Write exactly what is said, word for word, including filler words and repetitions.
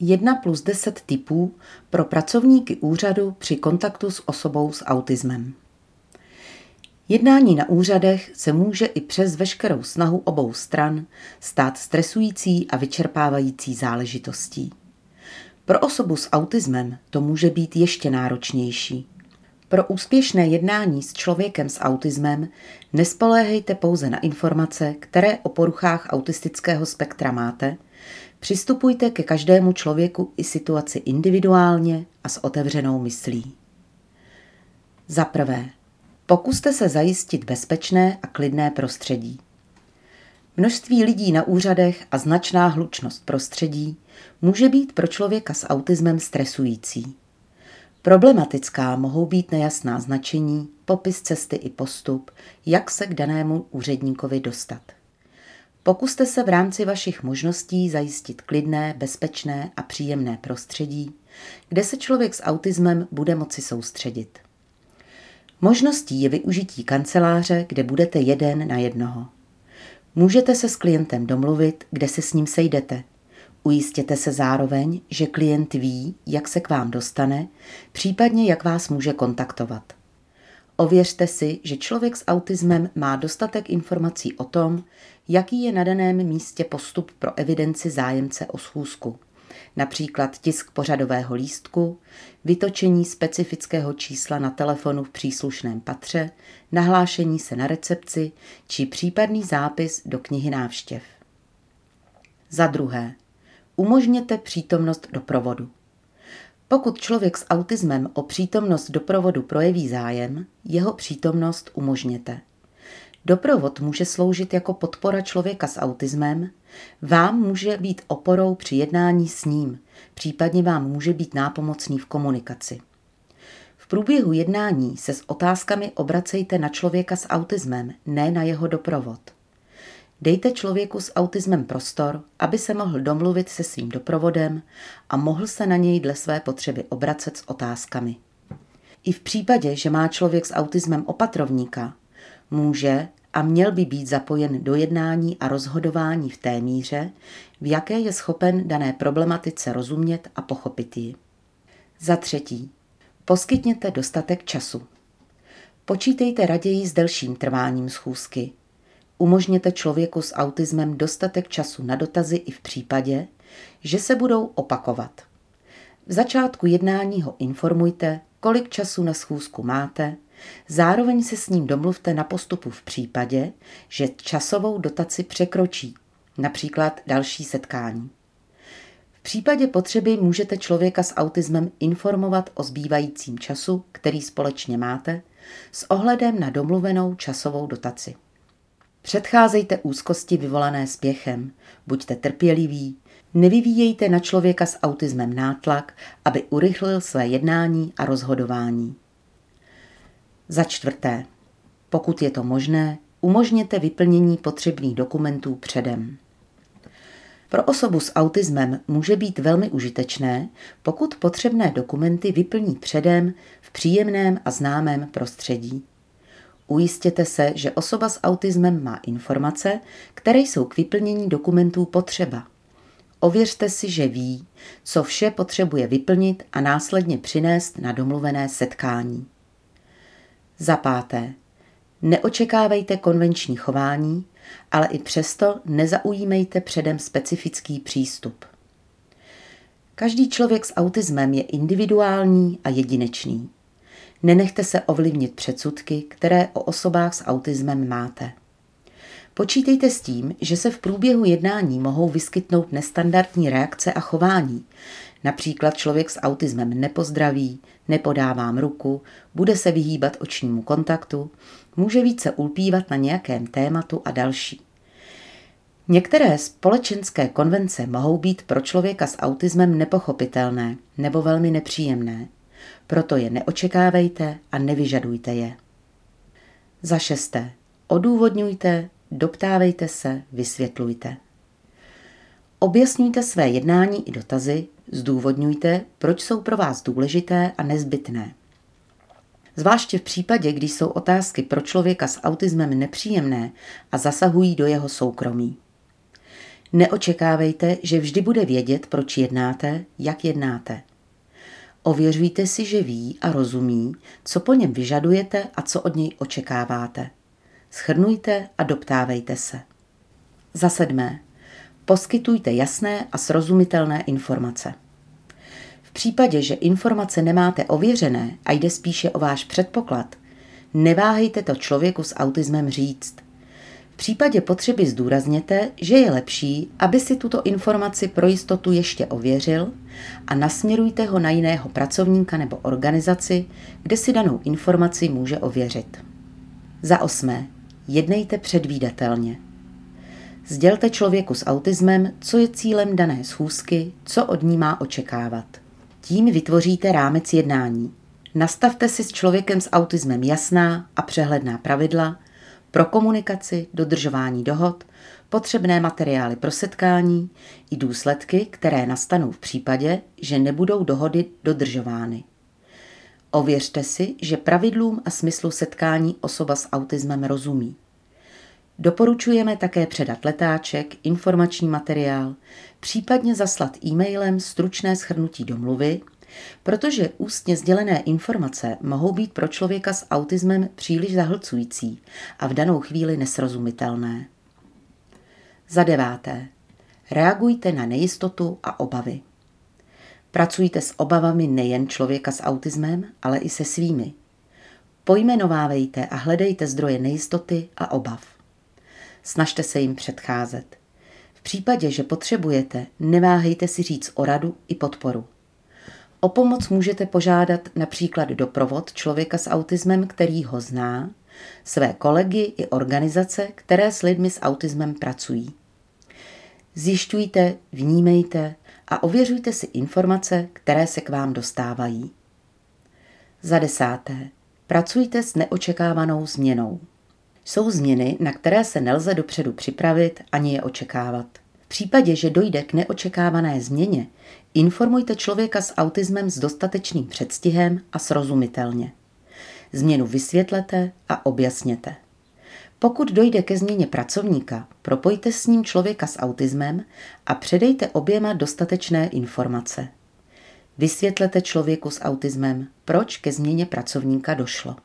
jedna plus deset tipů pro pracovníky úřadu při kontaktu s osobou s autismem. Jednání na úřadech se může i přes veškerou snahu obou stran stát stresující a vyčerpávající záležitostí. Pro osobu s autismem to může být ještě náročnější. Pro úspěšné jednání s člověkem s autismem nespoléhejte pouze na informace, které o poruchách autistického spektra máte, přistupujte ke každému člověku i situaci individuálně a s otevřenou myslí. Za prvé, pokuste se zajistit bezpečné a klidné prostředí. Množství lidí na úřadech a značná hlučnost prostředí může být pro člověka s autismem stresující. Problematická mohou být nejasná značení, popis cesty i postup, jak se k danému úředníkovi dostat. Pokuste se v rámci vašich možností zajistit klidné, bezpečné a příjemné prostředí, kde se člověk s autismem bude moci soustředit. Možností je využití kanceláře, kde budete jeden na jednoho. Můžete se s klientem domluvit, kde se s ním sejdete. Ujistěte se zároveň, že klient ví, jak se k vám dostane, případně jak vás může kontaktovat. Ověřte si, že člověk s autismem má dostatek informací o tom, jaký je na daném místě postup pro evidenci zájemce o schůzku, například tisk pořadového lístku, vytočení specifického čísla na telefonu v příslušném patře, nahlášení se na recepci či případný zápis do knihy návštěv. Za druhé, umožněte přítomnost doprovodu. Pokud člověk s autismem o přítomnost doprovodu projeví zájem, jeho přítomnost umožněte. Doprovod může sloužit jako podpora člověka s autismem, vám může být oporou při jednání s ním, případně vám může být nápomocný v komunikaci. V průběhu jednání se s otázkami obracejte na člověka s autismem, ne na jeho doprovod. Dejte člověku s autismem prostor, aby se mohl domluvit se svým doprovodem a mohl se na něj dle své potřeby obracet s otázkami. I v případě, že má člověk s autismem opatrovníka, může a měl by být zapojen do jednání a rozhodování v té míře, v jaké je schopen dané problematice rozumět a pochopit ji. Za třetí, poskytněte dostatek času. Počítejte raději s delším trváním schůzky. Umožněte člověku s autismem dostatek času na dotazy i v případě, že se budou opakovat. V začátku jednání ho informujte, kolik času na schůzku máte, zároveň se s ním domluvte na postupu v případě, že časovou dotaci překročí, například další setkání. V případě potřeby můžete člověka s autismem informovat o zbývajícím času, který společně máte, s ohledem na domluvenou časovou dotaci. Předcházejte úzkosti vyvolané spěchem, buďte trpěliví, nevyvíjejte na člověka s autismem nátlak, aby urychlil své jednání a rozhodování. Za čtvrté, pokud je to možné, umožněte vyplnění potřebných dokumentů předem. Pro osobu s autismem může být velmi užitečné, pokud potřebné dokumenty vyplní předem v příjemném a známém prostředí. Ujistěte se, že osoba s autismem má informace, které jsou k vyplnění dokumentů potřeba. Ověřte si, že ví, co vše potřebuje vyplnit a následně přinést na domluvené setkání. Za páté, neočekávejte konvenční chování, ale i přesto nezaujímejte předem specifický přístup. Každý člověk s autismem je individuální a jedinečný. Nenechte se ovlivnit předsudky, které o osobách s autismem máte. Počítejte s tím, že se v průběhu jednání mohou vyskytnout nestandardní reakce a chování. Například člověk s autismem nepozdraví, nepodá vám ruku, bude se vyhýbat očnímu kontaktu, může více ulpívat na nějakém tématu a další. Některé společenské konvence mohou být pro člověka s autismem nepochopitelné nebo velmi nepříjemné. Proto je neočekávejte a nevyžadujte je. Za šesté, odůvodňujte, doptávejte se, vysvětlujte. Objasňujte své jednání i dotazy, zdůvodňujte, proč jsou pro vás důležité a nezbytné. Zvláště v případě, když jsou otázky pro člověka s autismem nepříjemné a zasahují do jeho soukromí. Neočekávejte, že vždy bude vědět, proč jednáte, jak jednáte. Ověřujte si, že ví a rozumí, co po něm vyžadujete a co od něj očekáváte. Shrnujte a doptávejte se. Za sedmé. Poskytujte jasné a srozumitelné informace. V případě, že informace nemáte ověřené a jde spíše o váš předpoklad, neváhejte to člověku s autismem říct. V případě potřeby zdůrazněte, že je lepší, aby si tuto informaci pro jistotu ještě ověřil a nasměrujte ho na jiného pracovníka nebo organizaci, kde si danou informaci může ověřit. Za osmé. Jednejte předvídatelně. Sdělte člověku s autismem, co je cílem dané schůzky, co od ní má očekávat. Tím vytvoříte rámec jednání. Nastavte si s člověkem s autismem jasná a přehledná pravidla pro komunikaci, dodržování dohod, potřebné materiály pro setkání i důsledky, které nastanou v případě, že nebudou dohody dodržovány. Ověřte si, že pravidlům a smyslu setkání osoba s autismem rozumí. Doporučujeme také předat letáček, informační materiál, případně zaslat e-mailem stručné shrnutí domluvy, protože ústně sdělené informace mohou být pro člověka s autismem příliš zahlcující a v danou chvíli nesrozumitelné. Za deváté. Reagujte na nejistotu a obavy. Pracujte s obavami nejen člověka s autismem, ale i se svými. Pojmenovávejte a hledejte zdroje nejistoty a obav. Snažte se jim předcházet. V případě, že potřebujete, neváhejte si říct o radu i podporu. O pomoc můžete požádat například doprovod člověka s autismem, který ho zná, své kolegy i organizace, které s lidmi s autismem pracují. Zjišťujte, vnímejte a ověřujte si informace, které se k vám dostávají. Za desáté. Pracujte s neočekávanou změnou. Jsou změny, na které se nelze dopředu připravit ani je očekávat. V případě, že dojde k neočekávané změně, informujte člověka s autismem s dostatečným předstihem a srozumitelně. Změnu vysvětlete a objasněte. Pokud dojde ke změně pracovníka, propojte s ním člověka s autismem a předejte oběma dostatečné informace. Vysvětlete člověku s autismem, proč ke změně pracovníka došlo.